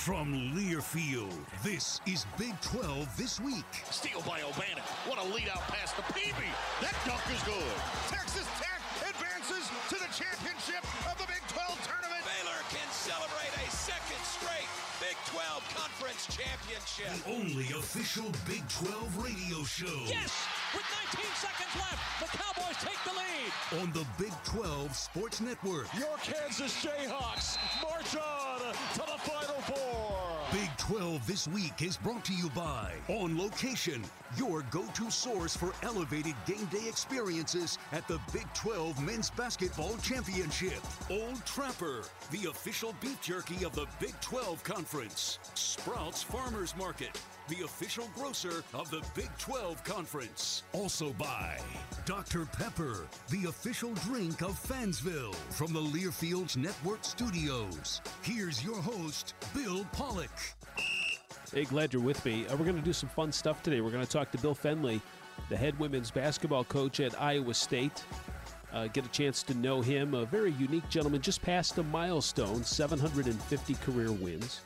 From Learfield, this is Big 12 This Week. Steal by O'Bannon. What a lead-out pass to Peavy. That dunk is good. Texas Tech advances to the championship of the Big 12 tournament. Baylor can celebrate a second straight Big 12 conference championship. The only official Big 12 radio show. Yes! With 19 seconds left, the Cowboys take the lead. On the Big 12 Sports Network. Your Kansas Jayhawks march on to the Final Four. Big 12 This Week is brought to you by On Location, your go-to source for elevated game day experiences at the Big 12 Men's Basketball Championship. Old Trapper, the official beef jerky of the Big 12 Conference. Sprouts Farmers Market, the official grocer of the Big 12 Conference. Also by Dr. Pepper, the official drink of Fansville. From the Learfields Network Studios, here's your host, Bill Pollock. Hey, glad you're with me. We're going to do some fun stuff today. We're going to talk to Bill Fenley, the head women's basketball coach at Iowa State. Get a chance to know him. A very unique gentleman, just passed a milestone, 750 career wins.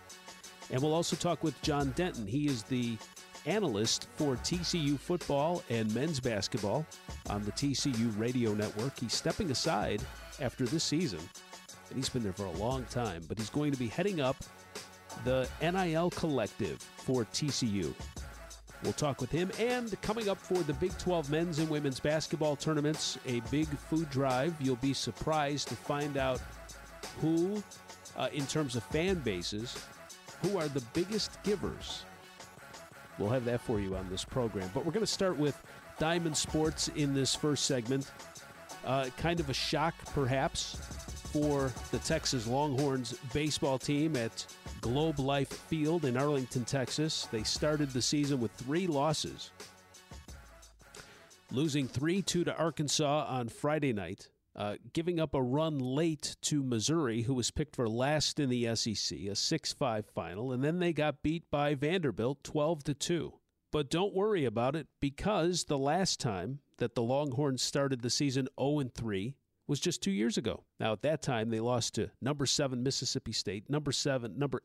And we'll also talk with John Denton. He is the analyst for TCU football and men's basketball on the TCU radio network. He's stepping aside after this season, and he's been there for a long time, but he's going to be heading up the NIL collective for TCU. We'll talk with him. And coming up for the Big 12 men's and women's basketball tournaments, a big food drive. You'll be surprised to find out who, in terms of fan bases, who are the biggest givers. We'll have that for you on this program. But we're going to start with Diamond Sports in this first segment. Kind of a shock, perhaps, for the Texas Longhorns baseball team at Globe Life Field in Arlington, Texas. They started the season with 3 losses, losing 3-2 to Arkansas on Friday night. Giving up a run late to Missouri, who was picked for last in the SEC, a 6-5 final, and then they got beat by Vanderbilt 12-2. But don't worry about it, because the last time that the Longhorns started the season 0-3 was just 2 years ago. Now, at that time, they lost to number 7 Mississippi State, number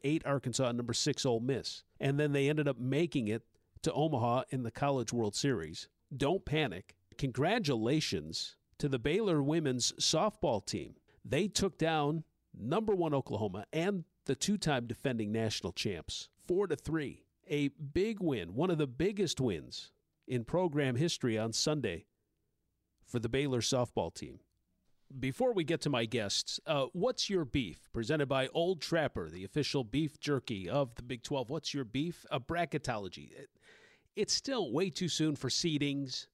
8 Arkansas, and number 6 Ole Miss. And then they ended up making it to Omaha in the College World Series. Don't panic. Congratulations to the Baylor women's softball team. They took down number 1 Oklahoma and the 2-time defending national champs, 4-3. A big win, one of the biggest wins in program history on Sunday for the Baylor softball team. Before we get to my guests, what's your beef? Presented by Old Trapper, the official beef jerky of the Big 12. What's your beef? Bracketology. It's still way too soon for seedings.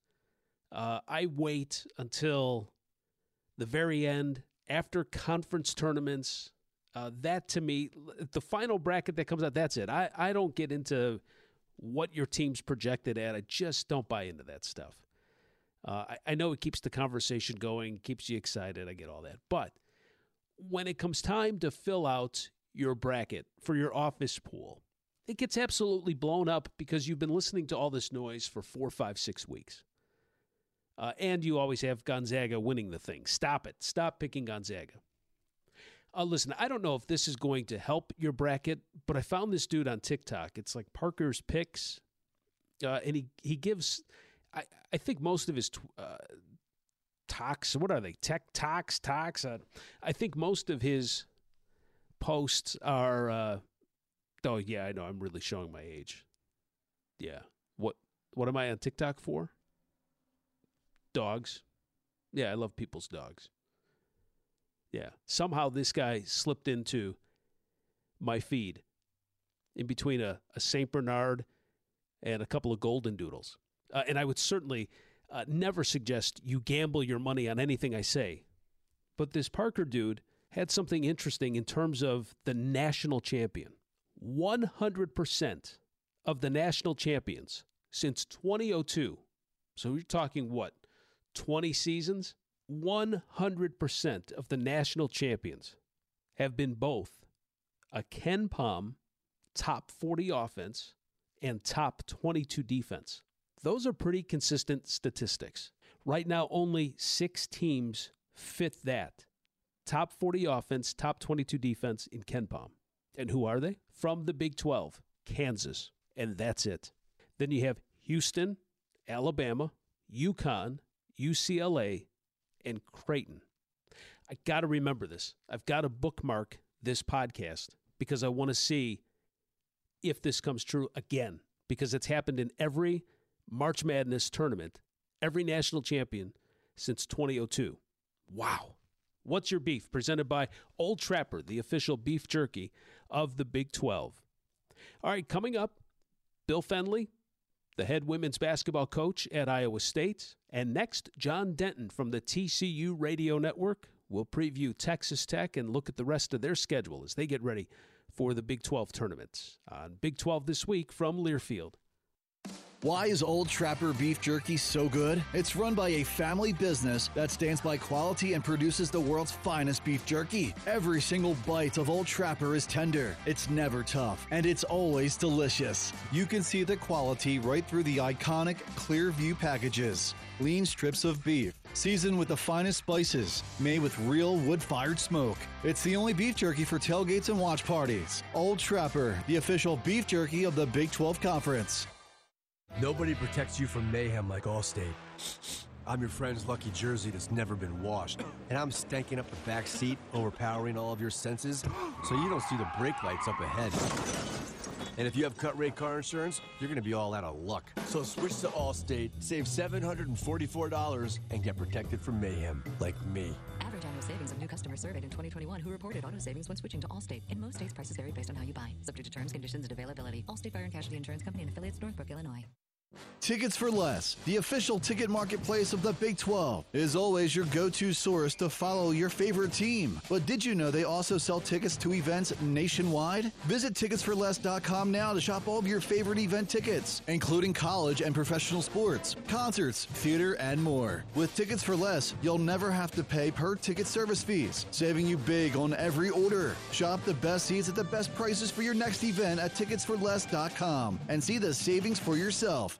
I wait until the very end, after conference tournaments. That, to me, the final bracket that comes out, that's it. I don't get into what your team's projected at. I just don't buy into that stuff. I know it keeps the conversation going, keeps you excited. I get all that. But when it comes time to fill out your bracket for your office pool, it gets absolutely blown up because you've been listening to all this noise for 4, 5, 6 weeks. And you always have Gonzaga winning the thing. Stop it. Stop picking Gonzaga. Listen, I don't know if this is going to help your bracket, but I found this dude on TikTok. It's like Parker's Picks. And he gives, I think most of his talks, what are they? Tech talks. I think most of his posts are, oh, yeah, I know. I'm really showing my age. Yeah. What am I on TikTok for? Dogs. Yeah, I love people's dogs. Yeah. Somehow this guy slipped into my feed in between a St. Bernard and a couple of golden doodles. And I would certainly never suggest you gamble your money on anything I say. But this Parker dude had something interesting in terms of the national champion. 100% of the national champions since 2002. So you're talking, what, 20 seasons, 100% of the national champions have been both a KenPom top 40 offense and top 22 defense. Those are pretty consistent statistics. Right now, only 6 teams fit that. Top 40 offense, top 22 defense in KenPom. And who are they? From the Big 12, Kansas. And that's it. Then you have Houston, Alabama, UConn, UCLA, and Creighton. I got to remember this. I've got to bookmark this podcast because I want to see if this comes true again, because it's happened in every March Madness tournament, every national champion since 2002. Wow. What's Your Beef? Presented by Old Trapper, the official beef jerky of the Big 12. All right, coming up, Bill Fenley, the head women's basketball coach at Iowa State. And next, John Denton from the TCU Radio Network will preview Texas Tech and look at the rest of their schedule as they get ready for the Big 12 tournament. On Big 12 This Week from Learfield. Why is Old Trapper beef jerky so good? It's run by a family business that stands by quality and produces the world's finest beef jerky. Every single bite of Old Trapper is tender. It's never tough, and it's always delicious. You can see the quality right through the iconic clear view packages. Lean strips of beef, seasoned with the finest spices, made with real wood-fired smoke. It's the only beef jerky for tailgates and watch parties. Old Trapper, the official beef jerky of the Big 12 Conference. Nobody protects you from mayhem like Allstate. I'm your friend's lucky jersey that's never been washed, and I'm stanking up the back seat, overpowering all of your senses, so you don't see the brake lights up ahead. And if you have cut-rate car insurance, you're going to be all out of luck. So switch to Allstate, save $744, and get protected from mayhem like me. Average annual savings of new customers surveyed in 2021 who reported auto savings when switching to Allstate. In most states, prices vary based on how you buy. Subject to terms, conditions, and availability. Allstate Fire and Casualty Insurance Company and affiliates, Northbrook, Illinois. Tickets for Less, the official ticket marketplace of the Big 12, is always your go-to source to follow your favorite team. But did you know they also sell tickets to events nationwide? Visit ticketsforless.com now to shop all of your favorite event tickets, including college and professional sports, concerts, theater, and more. With Tickets for Less, you'll never have to pay per ticket service fees, saving you big on every order. Shop the best seats at the best prices for your next event at ticketsforless.com and see the savings for yourself.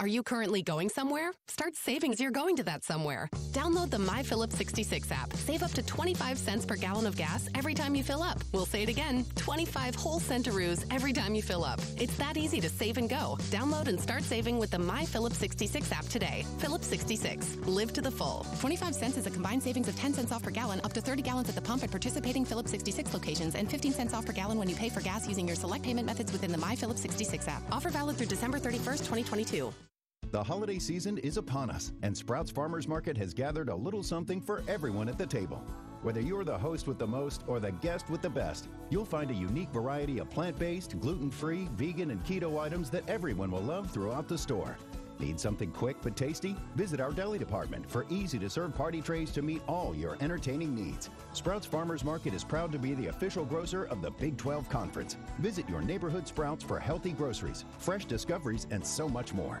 Are you currently going somewhere? Start saving as you're going to that somewhere. Download the My Phillips 66 app. Save up to 25 cents per gallon of gas every time you fill up. We'll say it again, 25 whole centaroos every time you fill up. It's that easy to save and go. Download and start saving with the My Phillips 66 app today. Phillips 66. Live to the full. 25 cents is a combined savings of 10 cents off per gallon, up to 30 gallons at the pump at participating Phillips 66 locations, and 15 cents off per gallon when you pay for gas using your select payment methods within the My Phillips 66 app. Offer valid through December 31st, 2022. The holiday season is upon us, and Sprouts Farmers Market has gathered a little something for everyone at the table. Whether you're the host with the most or the guest with the best, you'll find a unique variety of plant-based, gluten-free, vegan, and keto items that everyone will love throughout the store. Need something quick but tasty? Visit our deli department for easy-to-serve party trays to meet all your entertaining needs. Sprouts Farmers Market is proud to be the official grocer of the Big 12 Conference. Visit your neighborhood Sprouts for healthy groceries, fresh discoveries, and so much more.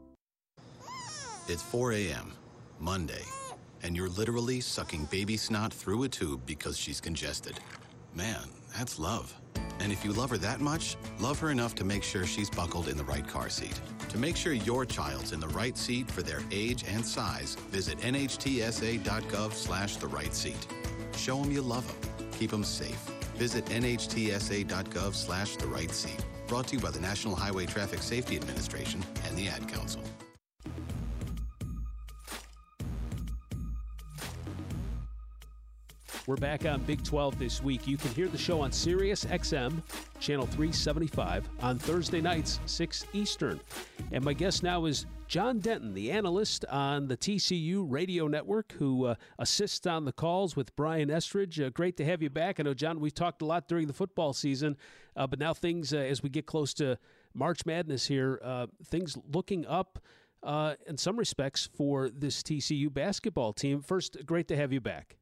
It's 4 a.m., Monday, and you're literally sucking baby snot through a tube because she's congested. Man, that's love. And if you love her that much, love her enough to make sure she's buckled in the right car seat. To make sure your child's in the right seat for their age and size, visit nhtsa.gov/the right seat. Show them you love them. Keep them safe. Visit nhtsa.gov/the right seat. Brought to you by the National Highway Traffic Safety Administration and the Ad Council. We're back on Big 12 this week. You can hear the show on Sirius XM, Channel 375, on Thursday nights, 6 Eastern. And my guest now is John Denton, the analyst on the TCU radio network, who assists on the calls with Brian Estridge. Great to have you back. I know, John, we've talked a lot during the football season, but now things, as we get close to March Madness here, things looking up in some respects for this TCU basketball team. First, great to have you back.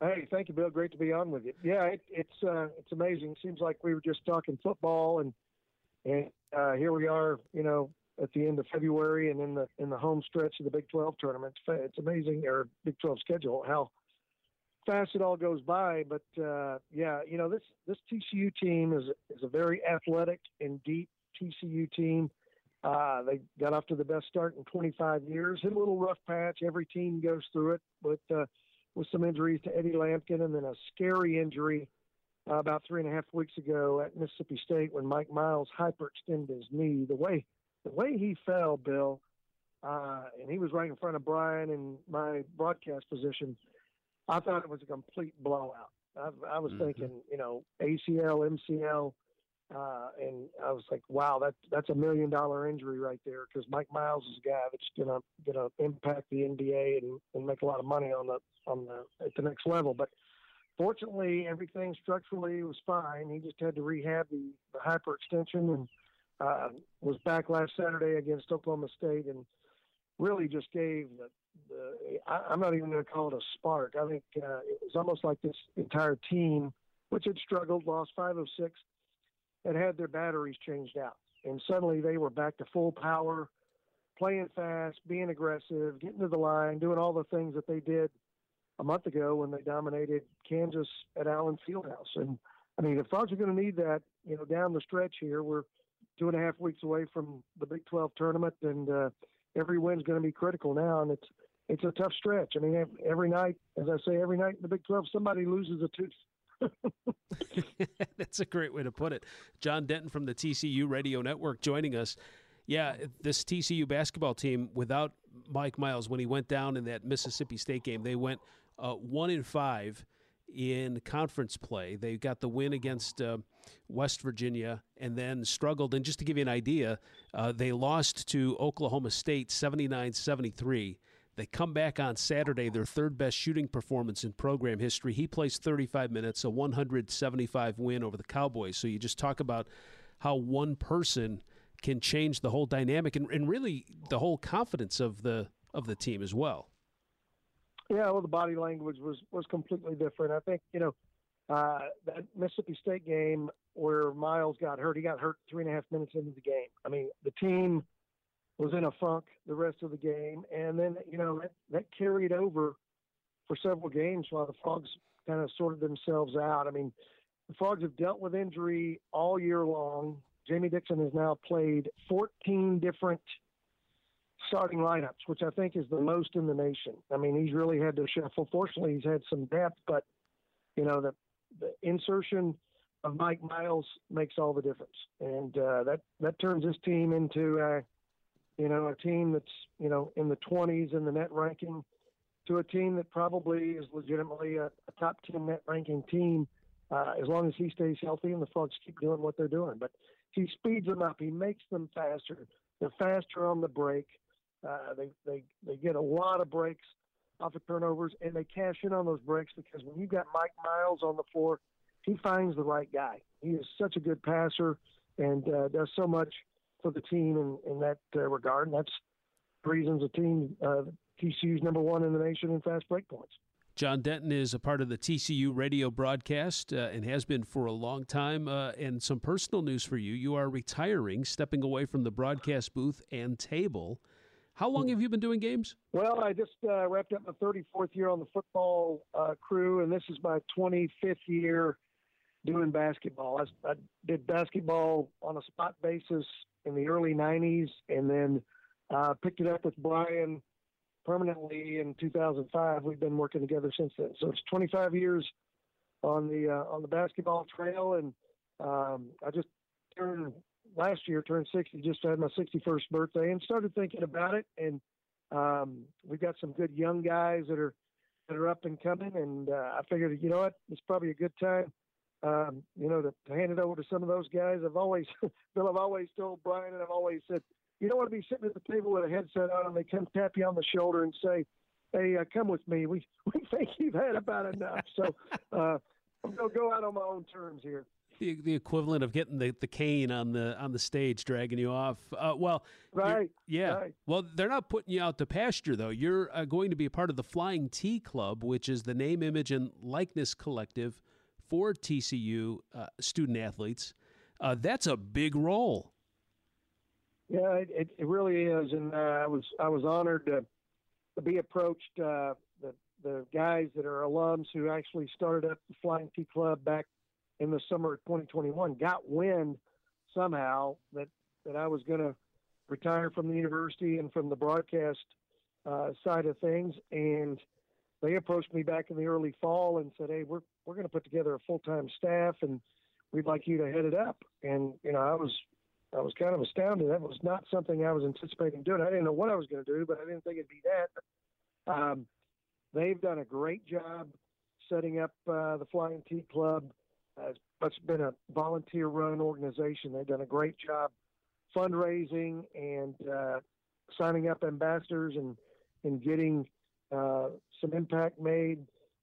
Hey, thank you, Bill. Great to be on with you. Yeah, it's amazing. It seems like we were just talking football, and here we are, you know, at the end of February and in the home stretch of the Big 12 tournament. It's amazing, or Big 12 schedule, how fast it all goes by. But yeah, you know, this TCU team is a very athletic and deep TCU team. They got off to the best start in 25 years. Hit a little rough patch. Every team goes through it, but with some injuries to Eddie Lampkin and then a scary injury about 3.5 weeks ago at Mississippi State when Mike Miles hyperextended his knee. The way he fell, Bill, and he was right in front of Brian in my broadcast position, I thought it was a complete blowout. I was thinking, you know, ACL, MCL, and I was like, wow, that's $1 million injury right there, because Mike Miles is a guy that's gonna impact the NBA and make a lot of money at the next level. But fortunately, everything structurally was fine. He just had to rehab the hyperextension and was back last Saturday against Oklahoma State and really just gave I'm not even going to call it a spark. I think it was almost like this entire team, which had struggled, lost 5 of 6, had had their batteries changed out. And suddenly they were back to full power, playing fast, being aggressive, getting to the line, doing all the things that they did a month ago when they dominated Kansas at Allen Fieldhouse. And I mean, the Frogs are going to need that, you know, down the stretch here. We're 2.5 weeks away from the Big 12 tournament, and every win's going to be critical now. And it's a tough stretch. I mean, every night, as I say, every night in the Big 12, somebody loses a tooth. That's a great way to put it. John Denton from the TCU Radio Network joining us. Yeah, this TCU basketball team, without Mike Miles, when he went down in that Mississippi State game, they went 1-5 in conference play. They got the win against West Virginia and then struggled. And just to give you an idea, they lost to Oklahoma State 79-73. They come back on Saturday, their third-best shooting performance in program history. He plays 35 minutes, a 175 win over the Cowboys. So you just talk about how one person can change the whole dynamic and really the whole confidence of the team as well. Yeah, well, the body language was completely different. I think, you know, that Mississippi State game where Miles got hurt, he got hurt 3.5 minutes into the game. I mean, the team was in a funk the rest of the game. And then, you know, that carried over for several games while the Frogs kind of sorted themselves out. I mean, the Frogs have dealt with injury all year long. Jamie Dixon has now played 14 different starting lineups, which I think is the most in the nation. I mean, he's really had to shuffle. Fortunately, he's had some depth, but, you know, the insertion of Mike Miles makes all the difference. And that turns this team into you know, a team that's, you know, in the 20s in the net ranking to a team that probably is legitimately a top 10 net ranking team as long as he stays healthy and the Frogs keep doing what they're doing. But he speeds them up. He makes them faster. They're faster on the break. They get a lot of breaks off of turnovers, and they cash in on those breaks because when you've got Mike Miles on the floor, he finds the right guy. He is such a good passer and does so much for the team in that regard. And that's the reason the team, TCU's number one in the nation in fast break points. John Denton is a part of the TCU radio broadcast and has been for a long time. And some personal news for you. You are retiring, stepping away from the broadcast booth and table. How long have you been doing games? Well, I just wrapped up my 34th year on the football crew, and this is my 25th year doing basketball. I did basketball on a spot basis in the early 90s, and then picked it up with Brian permanently in 2005. We've been working together since then. So it's 25 years on the basketball trail, and I just turned 60, just had my 61st birthday, and started thinking about it. And we've got some good young guys that are up and coming, and I figured, you know what, it's probably a good time, to hand it over to some of those guys. I've always told Brian, and I've always said, you don't want to be sitting at the table with a headset on, and they come tap you on the shoulder and say, hey, come with me. We think you've had about enough. So I'm going to go out on my own terms here. The equivalent of getting the cane on the stage, dragging you off. Right. Yeah. Right. Well, they're not putting you out to pasture, though. You're going to be a part of the Flying Tee Club, which is the name, image, and likeness collective for TCU student athletes. That's a big role. Yeah, it really is, and I was honored to be approached. The guys that are alums who actually started up the Flying Tee Club back in the summer of 2021 got wind somehow that I was going to retire from the university and from the broadcast side of things, and they approached me back in the early fall and said, "Hey, we're going to put together a full-time staff, and we'd like you to head it up." And I was kind of astounded. That was not something I was anticipating doing. I didn't know what I was going to do, but I didn't think it'd be that. They've done a great job setting up the Flying Tee Club. It's been a volunteer-run organization. They've done a great job fundraising and signing up ambassadors and getting some impact made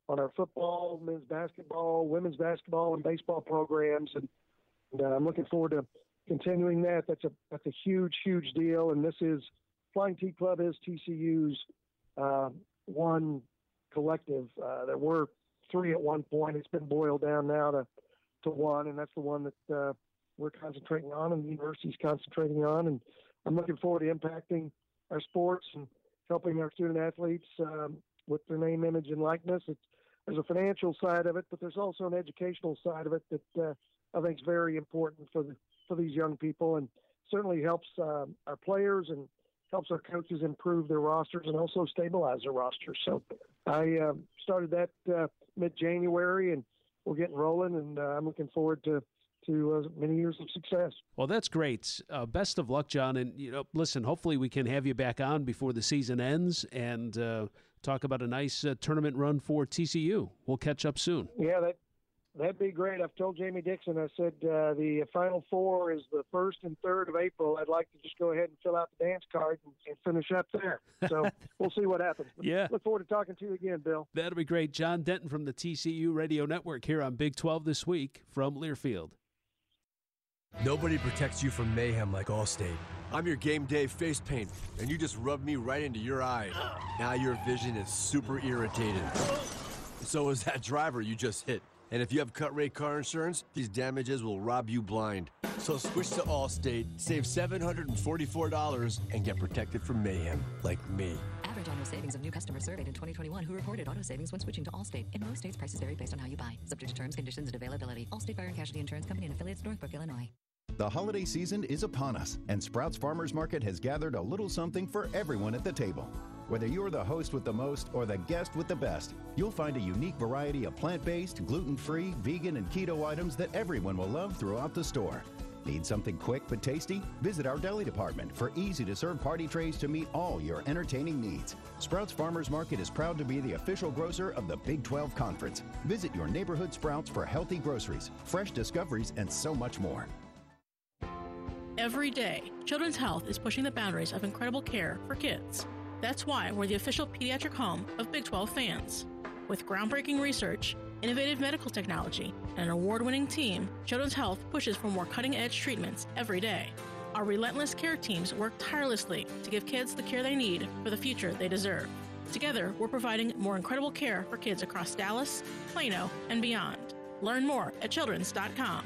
on our football, men's basketball, women's basketball, and baseball programs. And I'm looking forward to continuing that. That's a huge, huge deal. And this is Flying Tee Club is TCU's one collective. There were three at one point. It's been boiled down now to one, and that's the one that we're concentrating on, and the university's concentrating on. And I'm looking forward to impacting our sports and helping our student athletes with their name, image, and likeness. There's a financial side of it, but there's also an educational side of it that I think is very important for these young people, and certainly helps our players and helps our coaches improve their rosters and also stabilize their rosters. So I started that mid-January, and we're getting rolling, and I'm looking forward to many years of success. Well, that's great. Best of luck, John. And, listen, hopefully we can have you back on before the season ends and talk about a nice tournament run for TCU. We'll catch up soon. Yeah, that'd be great. I've told Jamie Dixon, I said the Final Four is the 1st and 3rd of April. I'd like to just go ahead and fill out the dance card and finish up there. So we'll see what happens. Yeah. Look forward to talking to you again, Bill. That'll be great. John Denton from the TCU Radio Network here on Big 12 This Week from Learfield. Nobody protects you from mayhem like Allstate. I'm your game day face paint, and you just rubbed me right into your eye. Now your vision is super irritated. So is that driver you just hit. And if you have cut-rate car insurance, these damages will rob you blind. So switch to Allstate, save $744, and get protected from mayhem, like me. Average auto savings of new customers surveyed in 2021 who reported auto savings when switching to Allstate. In most states, prices vary based on how you buy. Subject to terms, conditions, and availability. Allstate Fire and Casualty Insurance Company and affiliates, Northbrook, Illinois. The holiday season is upon us, and Sprouts Farmers Market has gathered a little something for everyone at the table. Whether you're the host with the most or the guest with the best, you'll find a unique variety of plant-based, gluten-free, vegan, and keto items that everyone will love throughout the store. Need something quick but tasty? Visit our deli department for easy-to-serve party trays to meet all your entertaining needs. Sprouts Farmers Market is proud to be the official grocer of the Big 12 Conference. Visit your neighborhood Sprouts for healthy groceries, fresh discoveries, and so much more. Every day, Children's Health is pushing the boundaries of incredible care for kids. That's why we're the official pediatric home of Big 12 fans. With groundbreaking research, innovative medical technology, and an award-winning team, Children's Health pushes for more cutting-edge treatments every day. Our relentless care teams work tirelessly to give kids the care they need for the future they deserve. Together, we're providing more incredible care for kids across Dallas, Plano, and beyond. Learn more at childrens.com.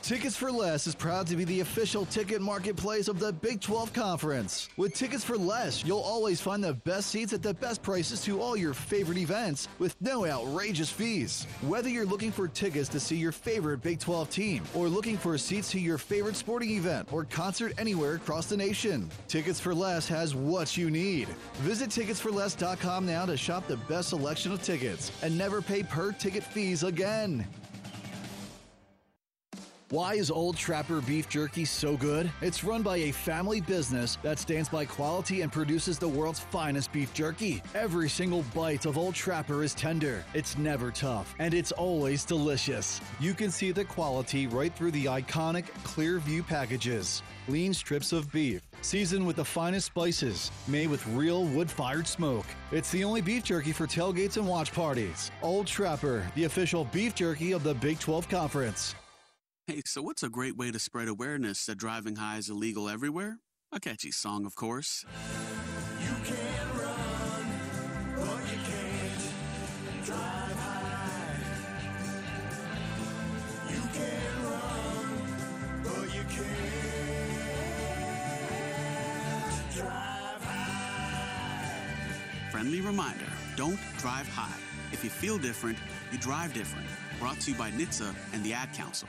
Tickets for Less is proud to be the official ticket marketplace of the Big 12 Conference. With Tickets for Less, you'll always find the best seats at the best prices to all your favorite events with no outrageous fees. Whether you're looking for tickets to see your favorite Big 12 team or looking for seats to your favorite sporting event or concert anywhere across the nation, Tickets for Less has what you need. Visit ticketsforless.com now to shop the best selection of tickets and never pay per ticket fees again. Why is Old Trapper Beef Jerky so good? It's run by a family business that stands by quality and produces the world's finest beef jerky. Every single bite of Old Trapper is tender, it's never tough, and it's always delicious. You can see the quality right through the iconic clear view packages. Lean strips of beef, seasoned with the finest spices, made with real wood-fired smoke. It's the only beef jerky for tailgates and watch parties. Old Trapper, the official beef jerky of the Big 12 Conference. Hey, so what's a great way to spread awareness that driving high is illegal everywhere? A catchy song, of course. You can run, but you can't drive high. You can run, but you can't drive high. Friendly reminder, don't drive high. If you feel different, you drive different. Brought to you by NHTSA and the Ad Council.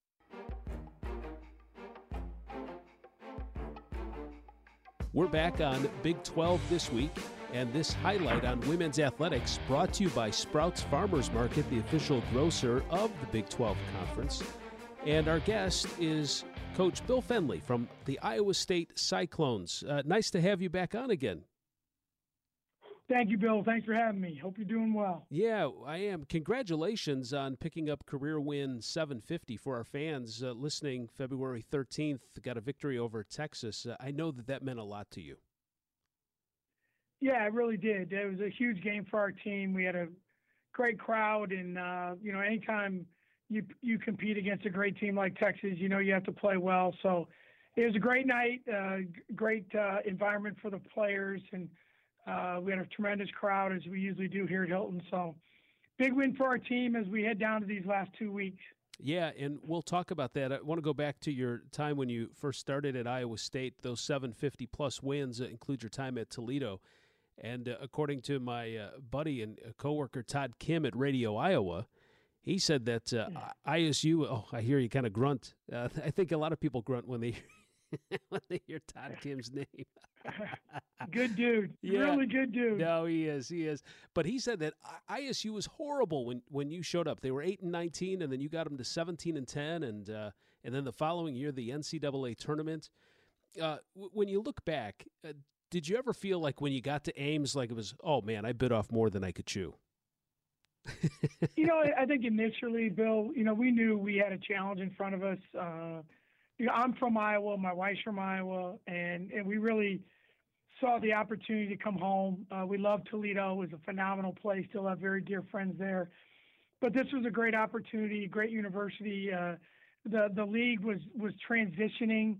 We're back on Big 12 this week, and this highlight on women's athletics brought to you by Sprouts Farmers Market, the official grocer of the Big 12 Conference. And our guest is Coach Bill Fenley from the Iowa State Cyclones. Nice to have you back on again. Thank you, Bill. Thanks for having me. Hope you're doing well. Yeah, I am. Congratulations on picking up career win 750 for our fans listening February 13th. Got a victory over Texas. I know that meant a lot to you. Yeah, it really did. It was a huge game for our team. We had a great crowd, and, you know, anytime you compete against a great team like Texas, you know you have to play well. So it was a great night, great environment for the players, and we had a tremendous crowd, as we usually do here at Hilton. So big win for our team as we head down to these last 2 weeks. Yeah, and we'll talk about that. I want to go back to your time when you first started at Iowa State. Those 750-plus wins include your time at Toledo. And according to my buddy and coworker Todd Kim at Radio Iowa, he said that ISU – oh, I hear you kind of grunt. I think a lot of people grunt when they – when they hear Todd Kim's name. Good dude. Yeah. Really good dude. No, he is. He is. But he said that ISU was horrible when you showed up. They were 8-19, and then you got them to 17-10, and then the following year, the NCAA tournament. When you look back, did you ever feel like when you got to Ames, like it was, oh, man, I bit off more than I could chew? You know, I think initially, Bill, you know, we knew we had a challenge in front of us. You know, I'm from Iowa, my wife's from Iowa, and we really saw the opportunity to come home. We love Toledo. It was a phenomenal place. Still have very dear friends there. But this was a great opportunity, great university. The league was transitioning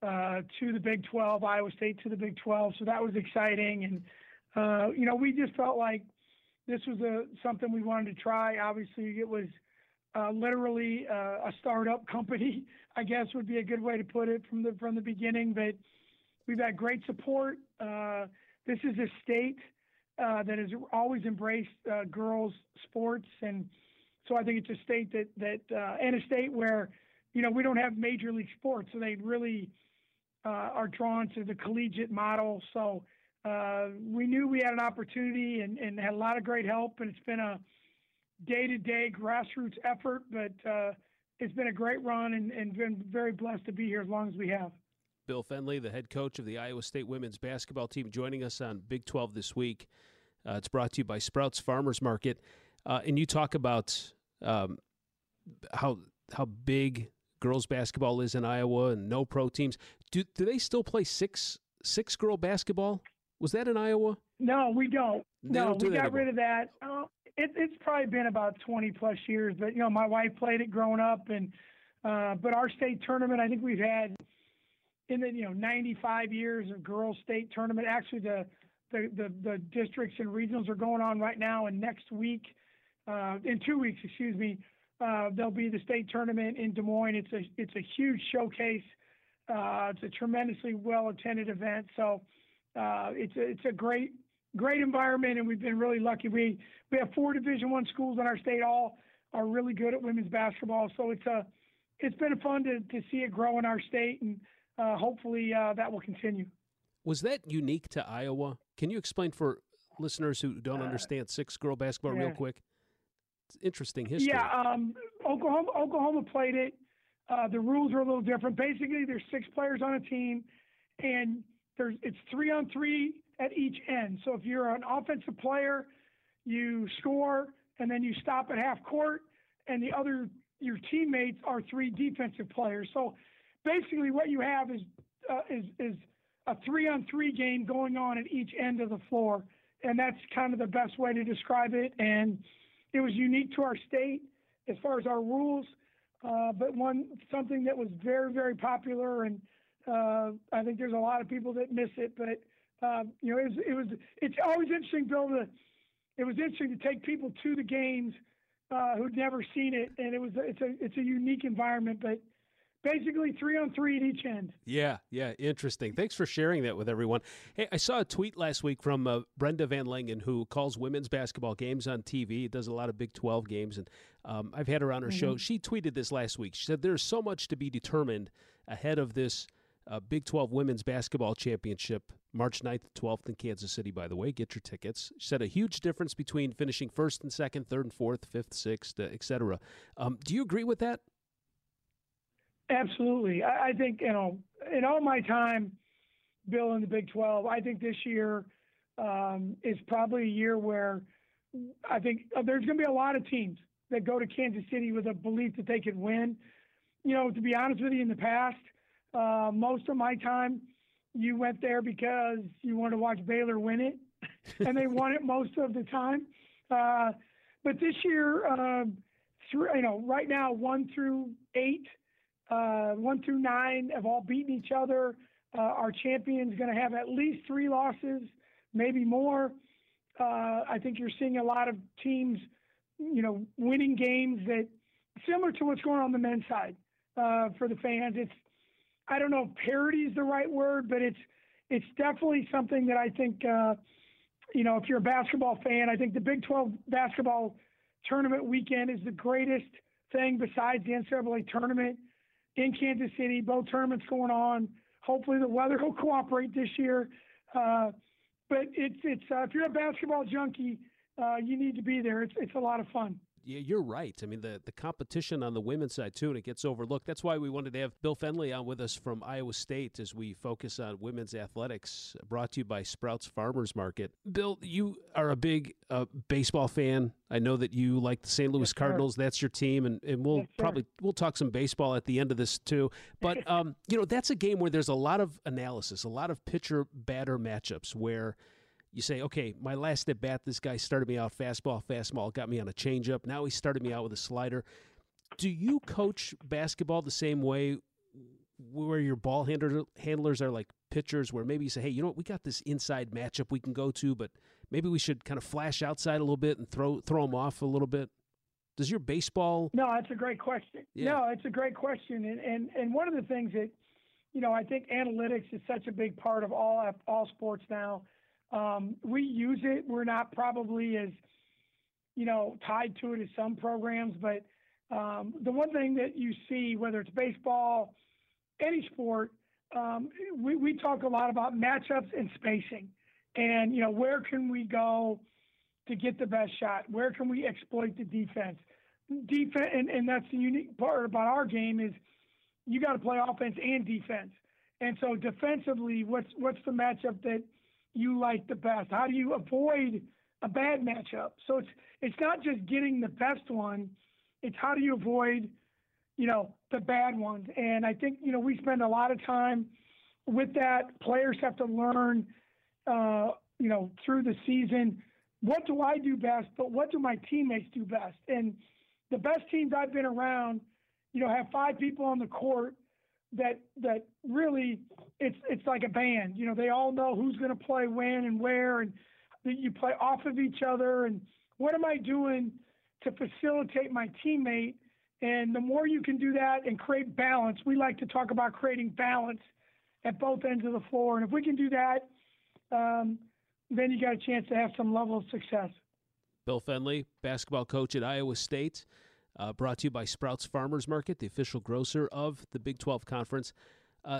to the Big 12, Iowa State to the Big 12, so that was exciting. And you know, we just felt like this was something we wanted to try. Obviously, it was literally a startup company, I guess would be a good way to put it, from the beginning. But we've had great support. This is a state that has always embraced girls' sports, and so I think it's a state and a state where, you know, we don't have major league sports, so they really are drawn to the collegiate model. So we knew we had an opportunity, and had a lot of great help, and it's been a day-to-day grassroots effort, but it's been a great run, and been very blessed to be here as long as we have. Bill Fenley, the head coach of the Iowa State women's basketball team, joining us on Big 12 this week. It's brought to you by Sprouts Farmers Market. And you talk about how big girls basketball is in Iowa, and no pro teams. Do they still play six girl basketball? Was that in Iowa? No, we don't. We got rid of that. It's probably been about 20 plus years, but you know, my wife played it growing up, and but our state tournament, I think we've had in the 95 years of girls state tournament. Actually, the districts and regionals are going on right now, and next week, in 2 weeks, there'll be the state tournament in Des Moines. It's a huge showcase. It's a tremendously well attended event. So it's a great environment, and we've been really lucky. We have 4 Division I schools in our state. All are really good at women's basketball. So it's been fun to see it grow in our state, and hopefully that will continue. Was that unique to Iowa? Can you explain for listeners who don't understand six girl basketball real quick? It's interesting history. Yeah, Oklahoma played it. The rules are a little different. Basically, there's 6 players on a team, and it's 3-on-3 at each end. So if you're an offensive player, you score, and then you stop at half court, and your teammates are 3 defensive players. So basically, what you have is a 3-on-3 game going on at each end of the floor, and that's kind of the best way to describe it. And it was unique to our state as far as our rules, but something that was very, very popular, and I think there's a lot of people that miss it, but. It's always interesting, Bill. It was interesting to take people to the games who'd never seen it, and it's a unique environment. But basically, 3-on-3 at each end. Yeah, interesting. Thanks for sharing that with everyone. Hey, I saw a tweet last week from Brenda Van Lengen, who calls women's basketball games on TV. It does a lot of Big 12 games, and I've had her on her show. She tweeted this last week. She said, "There's so much to be determined ahead of this." Big 12 Women's Basketball Championship, March 9th, 12th in Kansas City, by the way. Get your tickets. She said a huge difference between finishing 1st and 2nd, 3rd and 4th, 5th, 6th, et cetera. Do you agree with that? Absolutely. I think, in all my time, Bill, in the Big 12, I think this year is probably a year where I think there's going to be a lot of teams that go to Kansas City with a belief that they can win. You know, to be honest with you, in the past, most of my time, you went there because you wanted to watch Baylor win it, and they won it most of the time. But this year, right now, 1 through 8, 1 through 9 have all beaten each other. Our champion's going to have at least 3 losses, maybe more. I think you're seeing a lot of teams, winning games that similar to what's going on the men's side for the fans. I don't know if parity is the right word, but it's definitely something that I think, if you're a basketball fan, I think the Big 12 basketball tournament weekend is the greatest thing besides the NCAA tournament in Kansas City. Both tournaments going on. Hopefully the weather will cooperate this year. But if you're a basketball junkie, you need to be there. It's a lot of fun. Yeah, you're right. I mean, the competition on the women's side, too, and it gets overlooked. That's why we wanted to have Bill Fenley on with us from Iowa State as we focus on women's athletics, brought to you by Sprouts Farmers Market. Bill, you are a big baseball fan. I know that you like the St. Louis Cardinals. Sir. That's your team, and we'll probably talk some baseball at the end of this, too. But, that's a game where there's a lot of analysis, a lot of pitcher-batter matchups where you say, okay, my last at bat, this guy started me out fastball, got me on a changeup. Now he started me out with a slider. Do you coach basketball the same way where your ball handlers are like pitchers, where maybe you say, hey, you know what, we got this inside matchup we can go to, but maybe we should kind of flash outside a little bit and throw them off a little bit? Does your baseball? No, that's a great question. Yeah. No, it's a great question. And one of the things that, you know, I think analytics is such a big part of all sports now. We use it. We're not probably as, you know, tied to it as some programs, but the one thing that you see, whether it's baseball, any sport, we talk a lot about matchups and spacing and, you know, where can we go to get the best shot? Where can we exploit the defense? And that's the unique part about our game is you got to play offense and defense. And so defensively, what's the matchup that you like the best? How do you avoid a bad matchup? So it's not just getting the best one. It's how do you avoid, you know, the bad ones. And I think, you know, we spend a lot of time with that. Players have to learn, you know, through the season, what do I do best, but what do my teammates do best? And the best teams I've been around, you know, have five people on the court that really it's like a band. You know, they all know who's going to play when and where, and you play off of each other. And what am I doing to facilitate my teammate? And the more you can do that and create balance, we like to talk about creating balance at both ends of the floor. And if we can do that, then you got a chance to have some level of success. Bill Fenley, basketball coach at Iowa State, brought to you by Sprouts Farmers Market, the official grocer of the Big 12 Conference.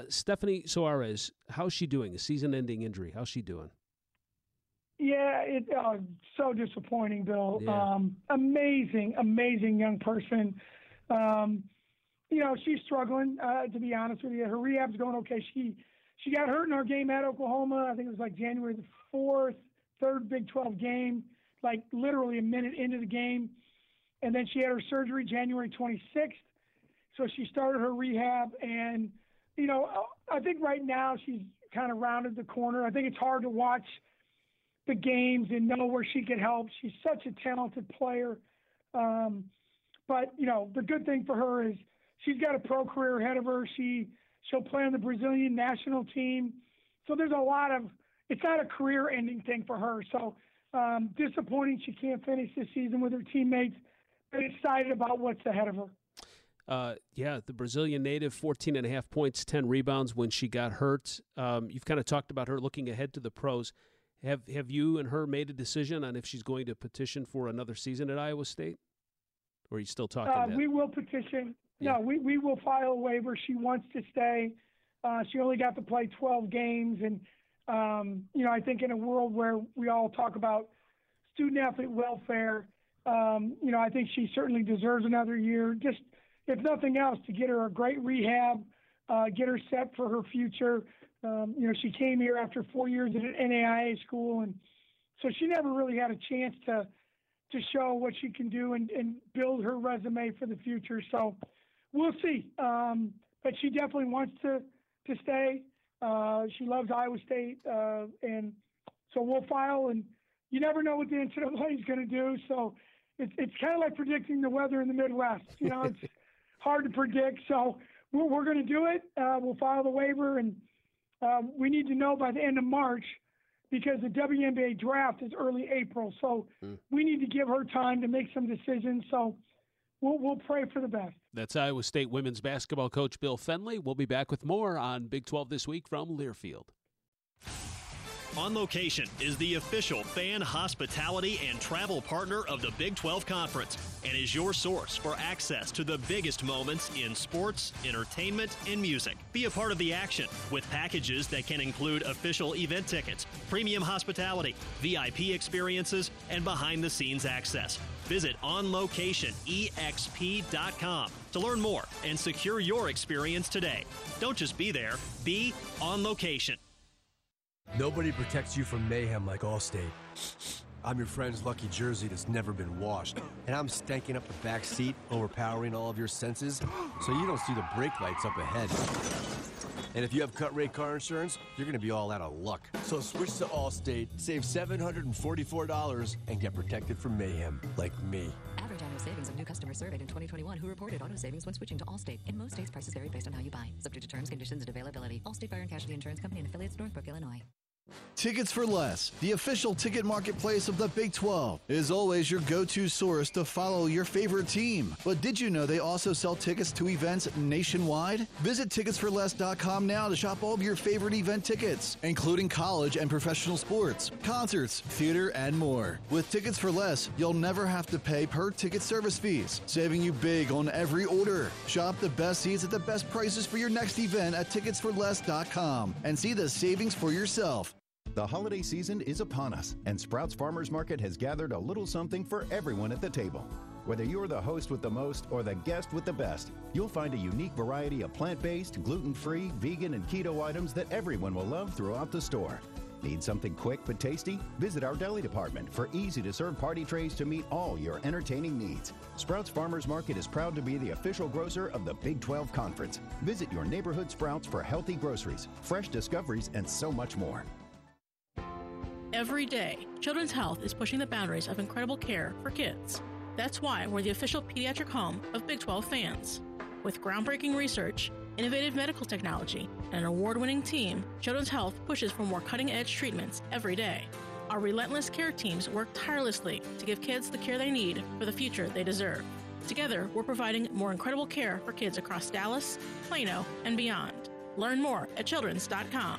Stephanie Suarez, how's she doing? A season-ending injury. How's she doing? Yeah, it's so disappointing, Bill. Yeah. Amazing young person. You know, she's struggling, to be honest with you. Her rehab's going okay. She got hurt in our game at Oklahoma. I think it was like January the 4th, third Big 12 game, like literally a minute into the game. And then she had her surgery January 26th. So she started her rehab. And, you know, I think right now she's kind of rounded the corner. I think it's hard to watch the games and know where she can help. She's such a talented player. But, you know, the good thing for her is she's got a pro career ahead of her. She'll play on the Brazilian national team. So there's a lot of – it's not a career-ending thing for her. So disappointing she can't finish this season with her teammates, but excited about what's ahead of her. Yeah, the Brazilian native, 14.5 points, 10 rebounds when she got hurt. You've kind of talked about her looking ahead to the pros. Have you and her made a decision on if she's going to petition for another season at Iowa State? Or are you still talking that? We will petition. Yeah. No, we will file a waiver. She wants to stay. She only got to play 12 games. And, you know, I think in a world where we all talk about student-athlete welfare, you know, I think she certainly deserves another year. Just, if nothing else, to get her a great rehab, get her set for her future. You know, she came here after 4 years at an NAIA school, and so she never really had a chance to show what she can do and build her resume for the future. So we'll see. But she definitely wants to stay. She loves Iowa State, and so we'll file. And you never know what the NCAA is going to do. So it's kind of like predicting the weather in the Midwest. You know, it's hard to predict. So we're going to do it. We'll file the waiver, and we need to know by the end of March because the WNBA draft is early April. So we need to give her time to make some decisions. So we'll pray for the best. That's Iowa State women's basketball coach Bill Fenley. We'll be back with more on Big 12 This Week from Learfield. On Location is the official fan hospitality and travel partner of the Big 12 Conference and is your source for access to the biggest moments in sports, entertainment, and music. Be a part of the action with packages that can include official event tickets, premium hospitality, VIP experiences, and behind-the-scenes access. Visit onlocationexp.com to learn more and secure your experience today. Don't just be there, be on location. Nobody protects you from mayhem like Allstate. I'm your friend's lucky jersey that's never been washed, and I'm stanking up the back seat, overpowering all of your senses, so you don't see the brake lights up ahead. And if you have cut-rate car insurance, you're going to be all out of luck. So switch to Allstate, save $744, and get protected from mayhem, like me. Average annual savings of new customers surveyed in 2021 who reported auto savings when switching to Allstate. In most states, prices vary based on how you buy. Subject to terms, conditions, and availability. Allstate Fire and Casualty Insurance Company and affiliates, Northbrook, Illinois. Tickets for Less, the official ticket marketplace of the Big 12, is always your go-to source to follow your favorite team. But did you know they also sell tickets to events nationwide? Visit ticketsforless.com now to shop all of your favorite event tickets, including college and professional sports, concerts, theater, and more. With Tickets for Less, you'll never have to pay per ticket service fees, saving you big on every order. Shop the best seats at the best prices for your next event at ticketsforless.com and see the savings for yourself. The holiday season is upon us, and Sprouts Farmers Market has gathered a little something for everyone at the table. Whether you're the host with the most or the guest with the best, you'll find a unique variety of plant-based, gluten-free, vegan, and keto items that everyone will love throughout the store. Need something quick but tasty? Visit our deli department for easy-to-serve party trays to meet all your entertaining needs. Sprouts Farmers Market is proud to be the official grocer of the Big 12 Conference. Visit your neighborhood Sprouts for healthy groceries, fresh discoveries, and so much more. Every day, Children's Health is pushing the boundaries of incredible care for kids. That's why we're the official pediatric home of Big 12 fans. With groundbreaking research, innovative medical technology, and an award-winning team, Children's Health pushes for more cutting-edge treatments every day. Our relentless care teams work tirelessly to give kids the care they need for the future they deserve. Together, we're providing more incredible care for kids across Dallas, Plano, and beyond. Learn more at childrens.com.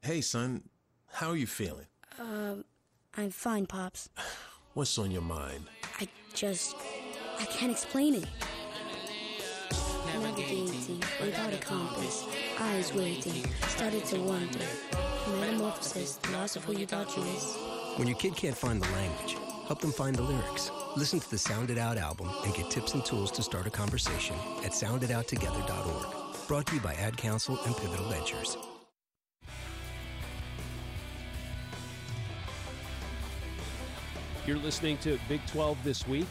Hey, son, how are you feeling? I'm fine, Pops. What's on your mind? I can't explain it. Navigating without a compass, eyes waiting, started to wonder. Metamorphosis, loss of who you thought you is. When your kid can't find the language, help them find the lyrics. Listen to the Sound It Out album and get tips and tools to start a conversation at sounditouttogether.org. Brought to you by Ad Council and Pivotal Ventures. You're listening to Big 12 This Week.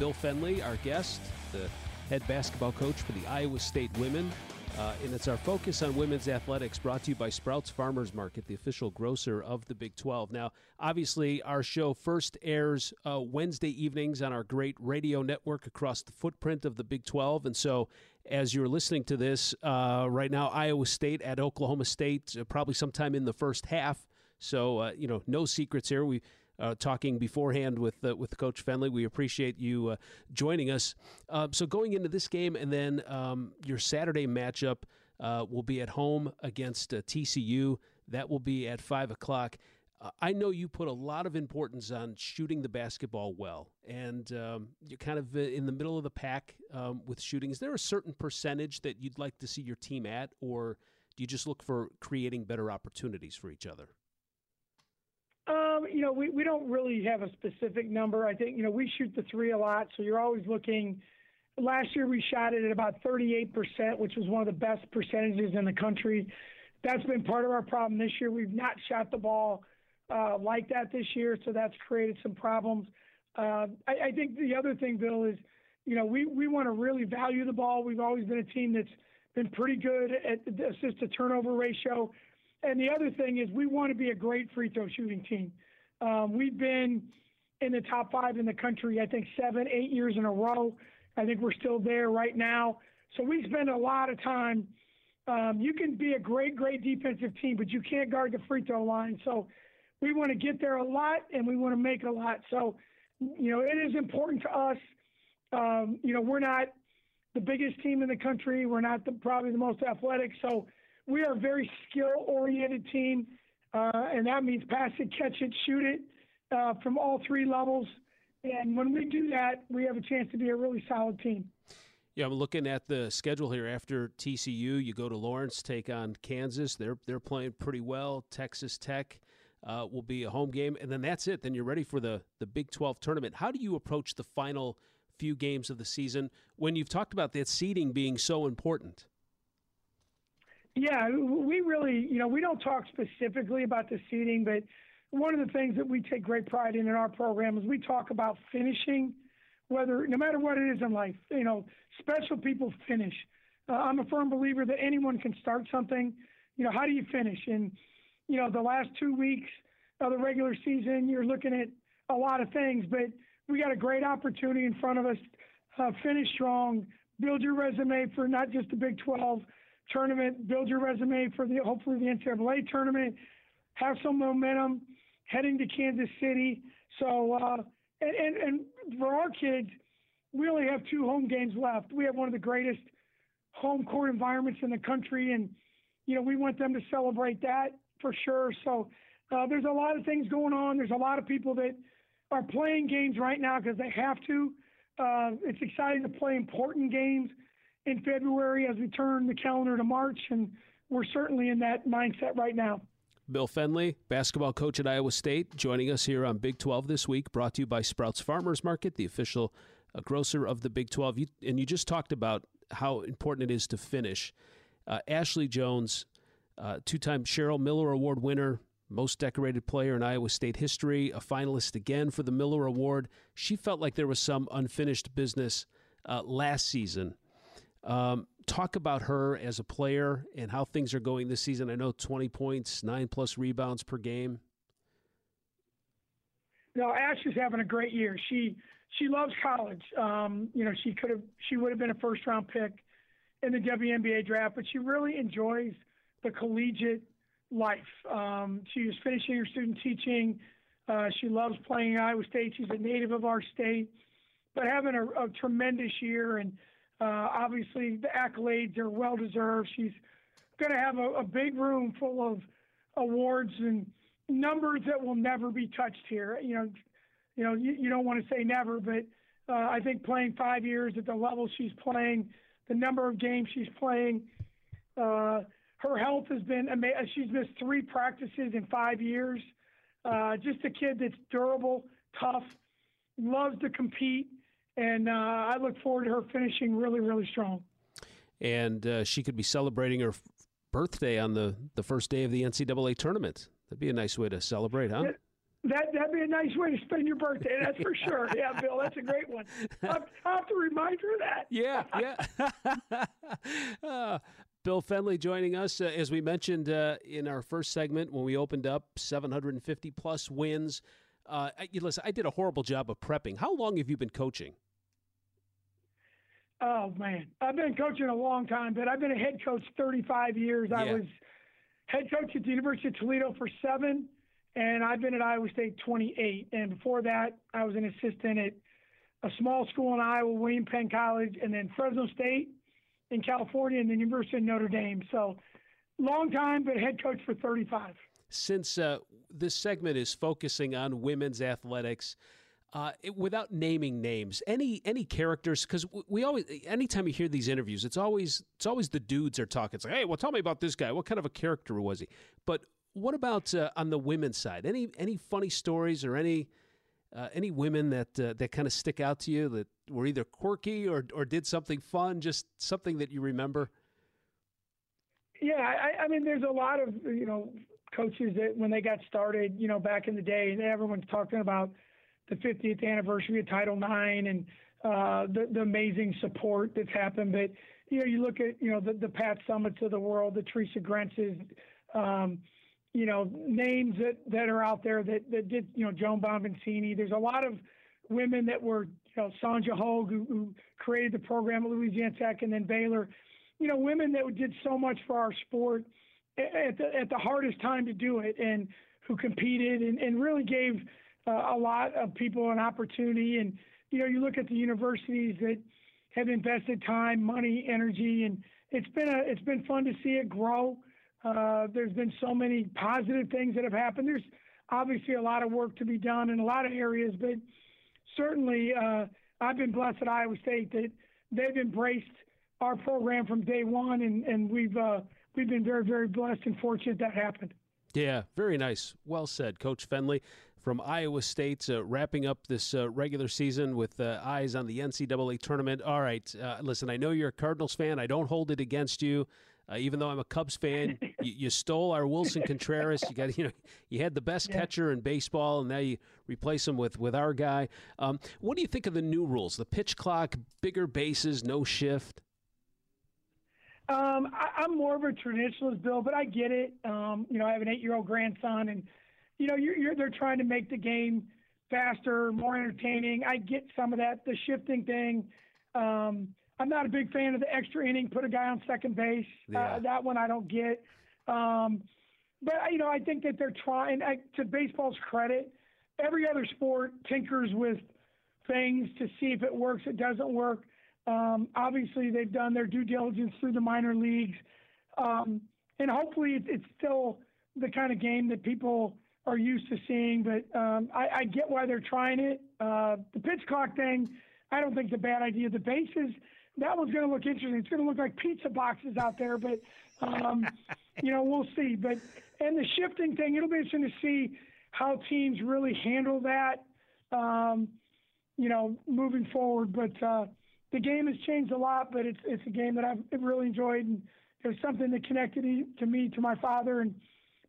Bill Fenley, our guest, the head basketball coach for the Iowa State women. And it's our focus on women's athletics, brought to you by Sprouts Farmers Market, the official grocer of the Big 12. Now, obviously, our show first airs Wednesday evenings on our great radio network across the footprint of the Big 12. And so as you're listening to this right now, Iowa State at Oklahoma State, probably sometime in the first half. So, no secrets here. We talking beforehand with Coach Fenley. We appreciate you joining us. So going into this game, and then your Saturday matchup will be at home against TCU. That will be at 5 o'clock. I know you put a lot of importance on shooting the basketball well, and you're kind of in the middle of the pack with shooting. Is there a certain percentage that you'd like to see your team at, or do you just look for creating better opportunities for each other? We don't really have a specific number. I think, we shoot the three a lot, so you're always looking. Last year we shot it at about 38%, which was one of the best percentages in the country. That's been part of our problem this year. We've not shot the ball like that this year, so that's created some problems. I think the other thing, Bill, is, we want to really value the ball. We've always been a team that's been pretty good at the assist-to-turnover ratio. And the other thing is we want to be a great free throw shooting team. We've been in the top five in the country, I think, 7-8 years in a row. I think we're still there right now. So we spend a lot of time. You can be a great, great defensive team, but you can't guard the free throw line. So we want to get there a lot, and we want to make a lot. So, it is important to us. We're not the biggest team in the country. We're not probably the most athletic. So we are a very skill-oriented team, and that means pass it, catch it, shoot it from all three levels. And when we do that, we have a chance to be a really solid team. Yeah, I'm looking at the schedule here. After TCU, you go to Lawrence, take on Kansas. They're playing pretty well. Texas Tech will be a home game, and then that's it. Then you're ready for the Big 12 tournament. How do you approach the final few games of the season when you've talked about that seeding being so important? Yeah, we really, we don't talk specifically about the seeding, but one of the things that we take great pride in our program is we talk about finishing. Whether, no matter what it is in life, special people finish. I'm a firm believer that anyone can start something. How do you finish? And, the last 2 weeks of the regular season, you're looking at a lot of things, but we got a great opportunity in front of us. Finish strong, build your resume for not just the Big 12 tournament, build your resume for hopefully the NCAA tournament, have some momentum heading to Kansas City. So, And for our kids, we only have 2 home games left. We have one of the greatest home court environments in the country, and, we want them to celebrate that for sure. So there's a lot of things going on. There's a lot of people that are playing games right now because they have to. It's exciting to play important games in February as we turn the calendar to March, and we're certainly in that mindset right now. Bill Fenley, basketball coach at Iowa State, joining us here on Big 12 This Week, brought to you by Sprouts Farmers Market, the official grocer of the Big 12. You just talked about how important it is to finish. Ashley Jones, two-time Cheryl Miller Award winner, most decorated player in Iowa State history, a finalist again for the Miller Award. She felt like there was some unfinished business last season. Talk about her as a player and how things are going this season. I know 20 points, 9+ rebounds per game. No, Ash is having a great year. She loves college. She would have been a first-round pick in the WNBA draft, but she really enjoys the collegiate life. She is finishing her student teaching. She loves playing at Iowa State. She's a native of our state, but having a tremendous year. And obviously, the accolades are well-deserved. She's going to have a big room full of awards and numbers that will never be touched here. You don't want to say never, but I think playing 5 years at the level she's playing, the number of games she's playing, her health has been amazing. She's missed 3 practices in 5 years. Just a kid that's durable, tough, loves to compete. And I look forward to her finishing really, really strong. And she could be celebrating her birthday on the first day of the NCAA tournament. That'd be a nice way to celebrate, huh? That'd be a nice way to spend your birthday, that's for sure. Yeah, Bill, that's a great one. I'll have to remind her of that. Yeah. Bill Fenley joining us. As we mentioned in our first segment when we opened up, 750+ wins. Listen, I did a horrible job of prepping. How long have you been coaching? Oh, man. I've been coaching a long time, but I've been a head coach 35 years. Yeah. I was head coach at the University of Toledo for 7, and I've been at Iowa State 28. And before that, I was an assistant at a small school in Iowa, William Penn College, and then Fresno State in California, and the University of Notre Dame. So long time, but head coach for 35. Since this segment is focusing on women's athletics, without naming names, any characters, because we always, anytime you hear these interviews, it's always the dudes are talking. It's like, hey, well, tell me about this guy. What kind of a character was he? But what about on the women's side? Any funny stories or any women that kind of stick out to you that were either quirky or did something fun, just something that you remember? Yeah, I mean, there's a lot of coaches that when they got started, back in the day, and everyone's talking about the 50th anniversary of Title IX and the amazing support that's happened. But, you look at, the Pat Summits of the world, the Teresa Grentz's, names that are out there that did, Joan Bonvincini. There's a lot of women that were, Sonja Hogue, who created the program at Louisiana Tech and then Baylor, women that did so much for our sport at the hardest time to do it, and who competed and really gave a lot of people an opportunity. And, you look at the universities that have invested time, money, energy, and it's been fun to see it grow. There's been so many positive things that have happened. There's obviously a lot of work to be done in a lot of areas, but certainly I've been blessed at Iowa State that they've embraced our program from day one, and we've been very, very blessed and fortunate that happened. Yeah, very nice. Well said, Coach Fenley from Iowa State, wrapping up this regular season with eyes on the NCAA tournament. All right, listen, I know you're a Cardinals fan. I don't hold it against you, even though I'm a Cubs fan. You stole our Wilson Contreras. You had the best catcher in baseball, and now you replace him with our guy. What do you think of the new rules? The pitch clock, bigger bases, no shift. I'm more of a traditionalist, Bill, but I get it. I have an 8-year-old grandson, and they're trying to make the game faster, more entertaining. I get some of that, the shifting thing. I'm not a big fan of the extra inning, put a guy on second base. Yeah. That one I don't get. But I think that they're trying. To baseball's credit, every other sport tinkers with things to see if it works, it doesn't work. Obviously, they've done their due diligence through the minor leagues. And hopefully it's still the kind of game that people are used to seeing. But I get why they're trying it. The pitch clock thing, I don't think it's a bad idea. The bases, that one's going to look interesting. It's going to look like pizza boxes out there. But, we'll see. But and the shifting thing, it'll be interesting to see how teams really handle that, moving forward. But the game has changed a lot, but it's a game that I've really enjoyed, and it was something that connected to me, to my father, and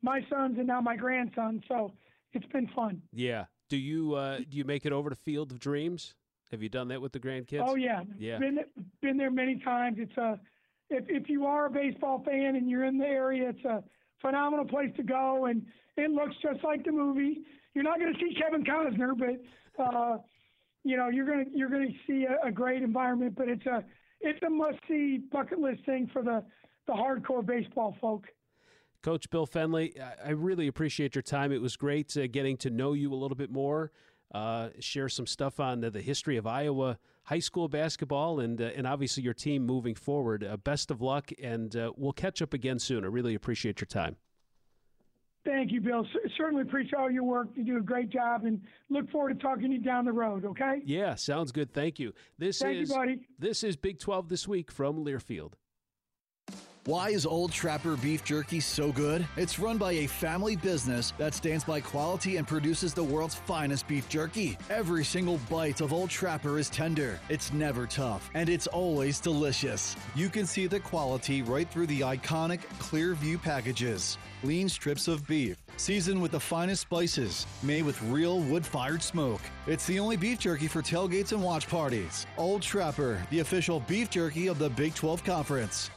my sons, and now my grandson. So it's been fun. Yeah. Do you make it over to Field of Dreams? Have you done that with the grandkids? Oh yeah, yeah. Been there many times. It's if you are a baseball fan and you're in the area, it's a phenomenal place to go, and it looks just like the movie. You're not going to see Kevin Costner, but. You're gonna see a great environment, but it's a must-see bucket list thing for the hardcore baseball folk. Coach Bill Fenley, I really appreciate your time. It was great getting to know you a little bit more. Share some stuff on the history of Iowa high school basketball and obviously your team moving forward. Best of luck, and we'll catch up again soon. I really appreciate your time. Thank you, Bill. Certainly appreciate all your work. You do a great job, and look forward to talking to you down the road, okay? Yeah, sounds good. Thank you. This is Big 12 This Week from Learfield. Why is Old Trapper Beef Jerky so good? It's run by a family business that stands by quality and produces the world's finest beef jerky. Every single bite of Old Trapper is tender. It's never tough, and it's always delicious. You can see the quality right through the iconic clear view packages. Lean strips of beef, seasoned with the finest spices, made with real wood-fired smoke. It's the only beef jerky for tailgates and watch parties. Old Trapper, the official beef jerky of the Big 12 Conference.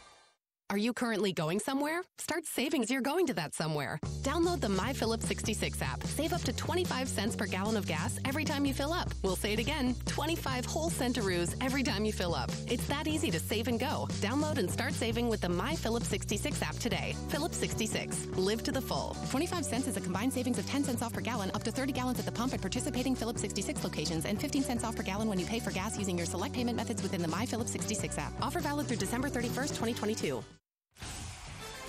Are you currently going somewhere? Start saving as you're going to that somewhere. Download the My Phillips 66 app. Save up to 25 cents per gallon of gas every time you fill up. We'll say it again, 25 whole centaroos every time you fill up. It's that easy to save and go. Download and start saving with the My Phillips 66 app today. Phillips 66. Live to the full. 25 cents is a combined savings of 10 cents off per gallon, up to 30 gallons at the pump at participating Phillips 66 locations, and 15 cents off per gallon when you pay for gas using your select payment methods within the My Phillips 66 app. Offer valid through December 31st, 2022.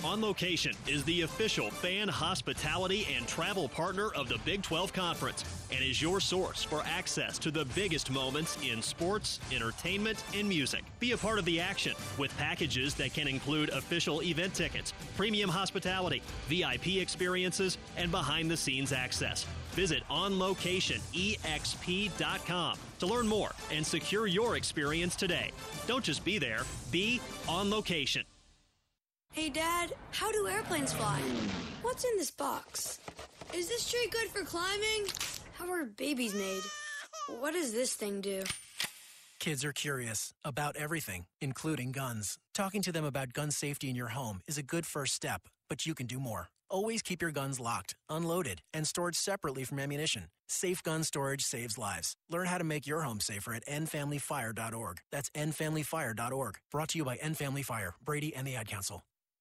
On Location is the official fan hospitality and travel partner of the Big 12 Conference and is your source for access to the biggest moments in sports, entertainment, and music. Be a part of the action with packages that can include official event tickets, premium hospitality, VIP experiences, and behind-the-scenes access. Visit onlocationexp.com to learn more and secure your experience today. Don't just be there, be on location. Hey, Dad, how do airplanes fly? What's in this box? Is this tree good for climbing? How are babies made? What does this thing do? Kids are curious about everything, including guns. Talking to them about gun safety in your home is a good first step, but you can do more. Always keep your guns locked, unloaded, and stored separately from ammunition. Safe gun storage saves lives. Learn how to make your home safer at endfamilyfire.org. That's endfamilyfire.org. Brought to you by End Family Fire, Brady, and the Ad Council.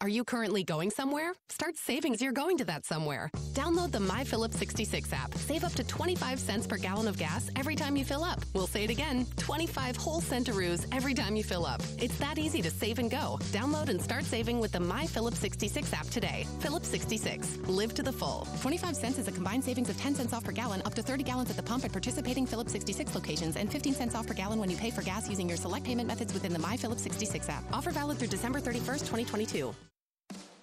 Are you currently going somewhere? Start saving as you're going to that somewhere. Download the My Phillips 66 app. Save up to 25 cents per gallon of gas every time you fill up. We'll say it again, 25 whole centaroos every time you fill up. It's that easy to save and go. Download and start saving with the My Phillips 66 app today. Phillips 66. Live to the full. 25 cents is a combined savings of 10 cents off per gallon, up to 30 gallons at the pump at participating Phillips 66 locations, and 15 cents off per gallon when you pay for gas using your select payment methods within the My Phillips 66 app. Offer valid through December 31st, 2022.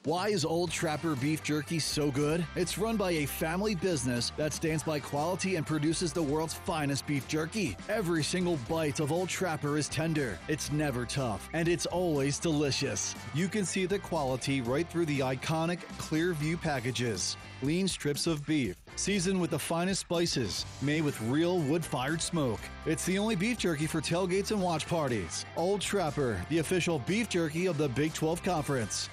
Why is Old Trapper Beef Jerky so good? It's run by a family business that stands by quality and produces the world's finest beef jerky. Every single bite of Old Trapper is tender, it's never tough, and it's always delicious. You can see the quality right through the iconic clear view packages. Lean strips of beef, seasoned with the finest spices, made with real wood-fired smoke. It's the only beef jerky for tailgates and watch parties. Old Trapper, the official beef jerky of the Big 12 Conference.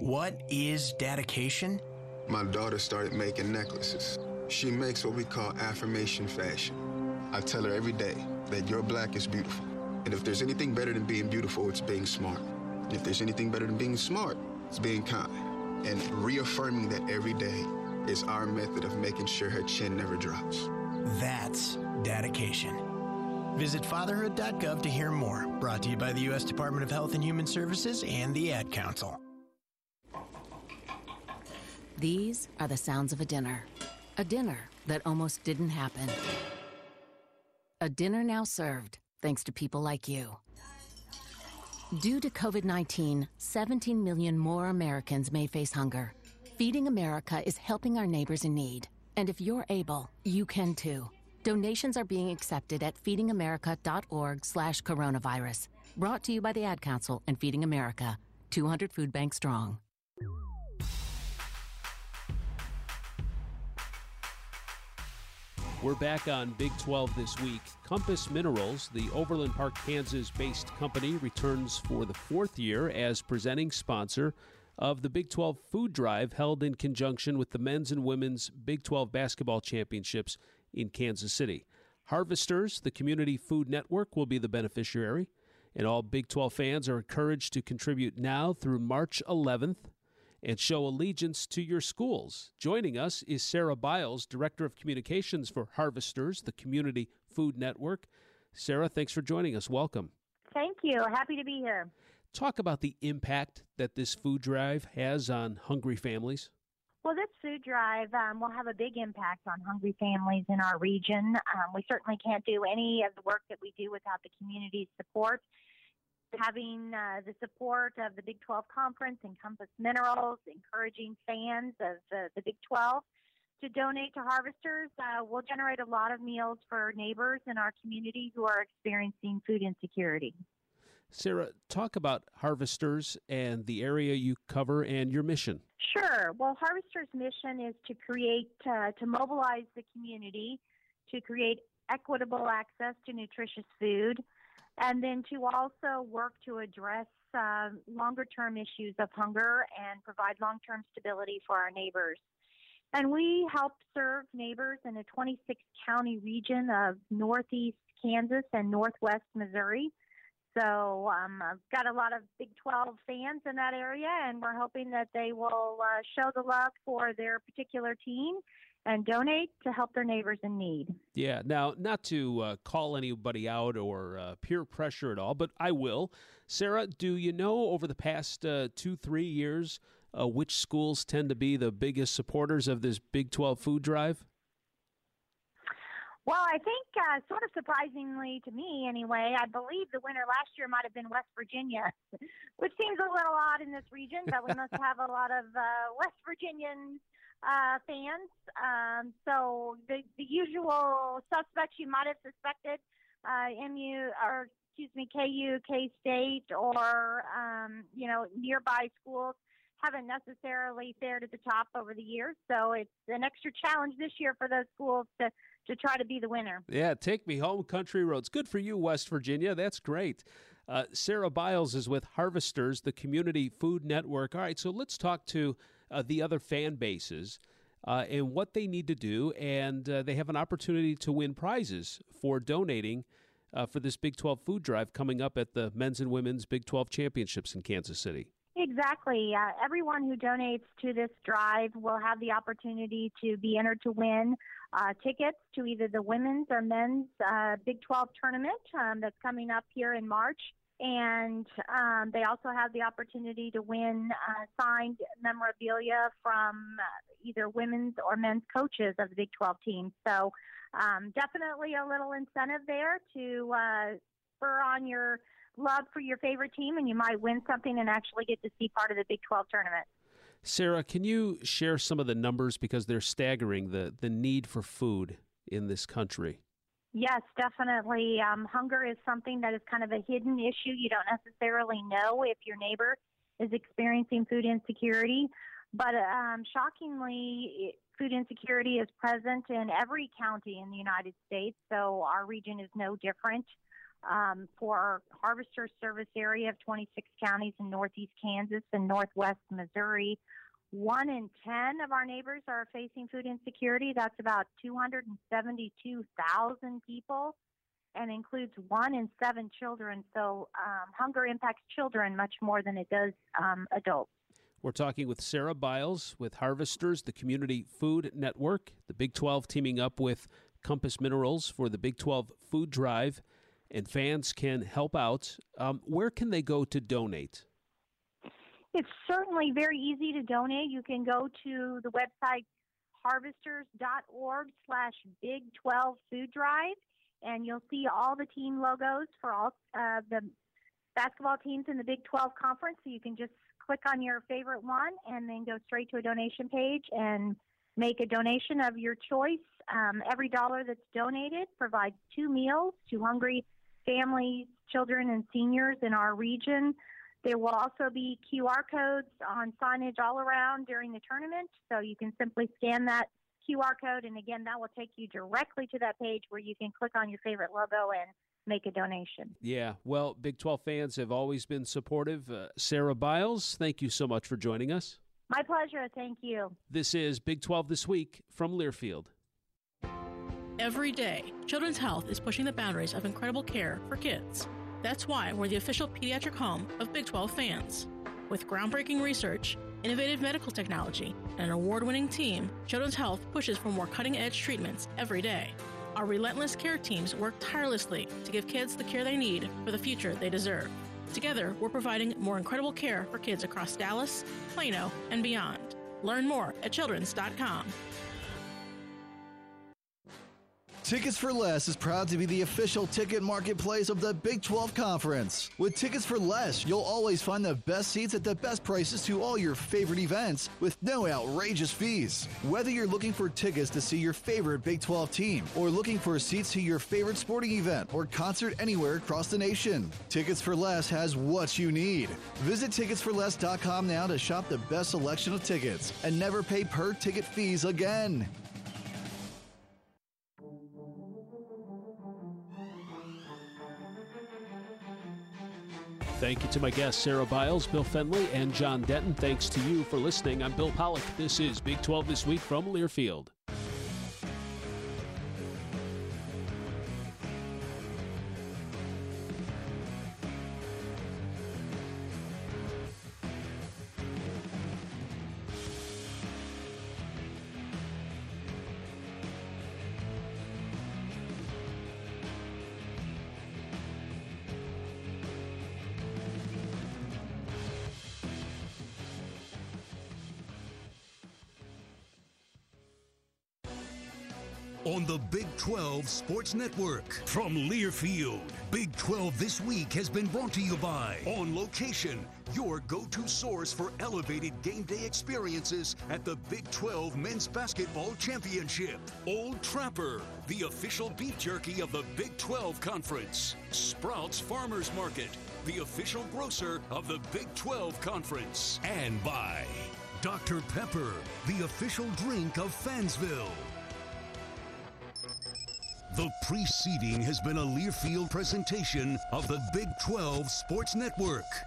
What is dedication? My daughter started making necklaces. She makes what we call affirmation fashion. I tell her every day that you're black is beautiful. And if there's anything better than being beautiful, it's being smart. And if there's anything better than being smart, it's being kind. And reaffirming that every day is our method of making sure her chin never drops. That's dedication. Visit fatherhood.gov to hear more. Brought to you by the U.S. Department of Health and Human Services and the Ad Council. These are the sounds of a dinner that almost didn't happen. A dinner now served, thanks to people like you. Due to COVID-19, 17 million more Americans may face hunger. Feeding America is helping our neighbors in need. And if you're able, you can too. Donations are being accepted at feedingamerica.org/coronavirus. Brought to you by the Ad Council and Feeding America, 200 food banks strong. We're back on Big 12 this week. Compass Minerals, the Overland Park, Kansas-based company, returns for the fourth year as presenting sponsor of the Big 12 Food Drive held in conjunction with the men's and women's Big 12 basketball championships in Kansas City. Harvesters, the community food network, will be the beneficiary, and all Big 12 fans are encouraged to contribute now through March 11th. And show allegiance to your schools. Joining us is Sarah Biles, Director of Communications for Harvesters, the Community Food Network. Sarah, thanks for joining us. Welcome. Thank you. Happy to be here. Talk about the impact that this food drive has on hungry families. Well, this food drive will have a big impact on hungry families in our region. We certainly can't do any of the work that we do without the community's support. Having the support of the Big 12 Conference and Compass Minerals, encouraging fans of the Big 12 to donate to Harvesters, will generate a lot of meals for neighbors in our community who are experiencing food insecurity. Sarah, talk about Harvesters and the area you cover and your mission. Sure. Well, Harvesters' mission is to create, to mobilize the community to create equitable access to nutritious food, and then to also work to address longer-term issues of hunger and provide long-term stability for our neighbors. And we help serve neighbors in a 26-county region of northeast Kansas and northwest Missouri. So I've got a lot of Big 12 fans in that area, and we're hoping that they will show the love for their particular team and donate to help their neighbors in need. Yeah, now, not to call anybody out or peer pressure at all, but I will. Sarah, do you know over the past 2-3 years which schools tend to be the biggest supporters of this Big 12 food drive? Well, I think sort of surprisingly to me anyway, I believe the winner last year might have been West Virginia, which seems a little odd in this region, but we must have a lot of West Virginians fans. So the usual suspects you might have suspected, KU, K-State, or, nearby schools haven't necessarily fared at the top over the years. So it's an extra challenge this year for those schools to try to be the winner. Yeah, take me home, country roads. Good for you, West Virginia. That's great. Sarah Biles is with Harvesters, the community food network. All right, so let's talk to the other fan bases and what they need to do. And they have an opportunity to win prizes for donating for this Big 12 food drive coming up at the men's and women's Big 12 championships in Kansas City. Exactly. Everyone who donates to this drive will have the opportunity to be entered to win tickets to either the women's or men's Big 12 tournament that's coming up here in March. And they also have the opportunity to win signed memorabilia from either women's or men's coaches of the Big 12 team. So definitely a little incentive there to spur on your love for your favorite team, and you might win something and actually get to see part of the Big 12 tournament. Sarah, can you share some of the numbers, because they're staggering, the need for food in this country? Yes, definitely. Hunger is something that is kind of a hidden issue. You don't necessarily know if your neighbor is experiencing food insecurity, but shockingly, food insecurity is present in every county in the United States, so our region is no different. For our Harvester service area of 26 counties in northeast Kansas and northwest Missouri, 1 in 10 of our neighbors are facing food insecurity. That's about 272,000 people and includes 1 in 7 children. So hunger impacts children much more than it does adults. We're talking with Sarah Biles with Harvesters, the Community Food Network, the Big 12 teaming up with Compass Minerals for the Big 12 Food Drive. And fans can help out. Where can they go to donate? It's certainly very easy to donate. You can go to the website harvesters.org/Big12 Food Drive, and you'll see all the team logos for all the basketball teams in the Big 12 Conference. So you can just click on your favorite one and then go straight to a donation page and make a donation of your choice. Every dollar that's donated provides 2 meals to hungry families, children, and seniors in our region. There will also be QR codes on signage all around during the tournament, so you can simply scan that QR code, and again, that will take you directly to that page where you can click on your favorite logo and make a donation. Yeah, well, Big 12 fans have always been supportive. Sarah Biles, thank you so much for joining us. My pleasure, thank you. This is Big 12 This Week from Learfield. Every day, Children's Health is pushing the boundaries of incredible care for kids. That's why we're the official pediatric home of Big 12 fans. With groundbreaking research, innovative medical technology, and an award-winning team, Children's Health pushes for more cutting-edge treatments every day. Our relentless care teams work tirelessly to give kids the care they need for the future they deserve. Together, we're providing more incredible care for kids across Dallas, Plano, and beyond. Learn more at childrens.com. Tickets for Less is proud to be the official ticket marketplace of the Big 12 Conference. With Tickets for Less, you'll always find the best seats at the best prices to all your favorite events with no outrageous fees. Whether you're looking for tickets to see your favorite Big 12 team or looking for seats to your favorite sporting event or concert anywhere across the nation, Tickets for Less has what you need. Visit ticketsforless.com now to shop the best selection of tickets and never pay per ticket fees again. Thank you to my guests, Sarah Biles, Bill Fenley, and John Denton. Thanks to you for listening. I'm Bill Pollack. This is Big 12 This Week from Learfield. On the Big 12 Sports Network from Learfield, Big 12 This Week has been brought to you by On Location, your go-to source for elevated game day experiences at the Big 12 Men's Basketball Championship. Old Trapper, the official beef jerky of the Big 12 Conference. Sprouts Farmers Market, the official grocer of the Big 12 Conference. And by Dr. Pepper, the official drink of Fansville. The preceding has been a Learfield presentation of the Big 12 Sports Network.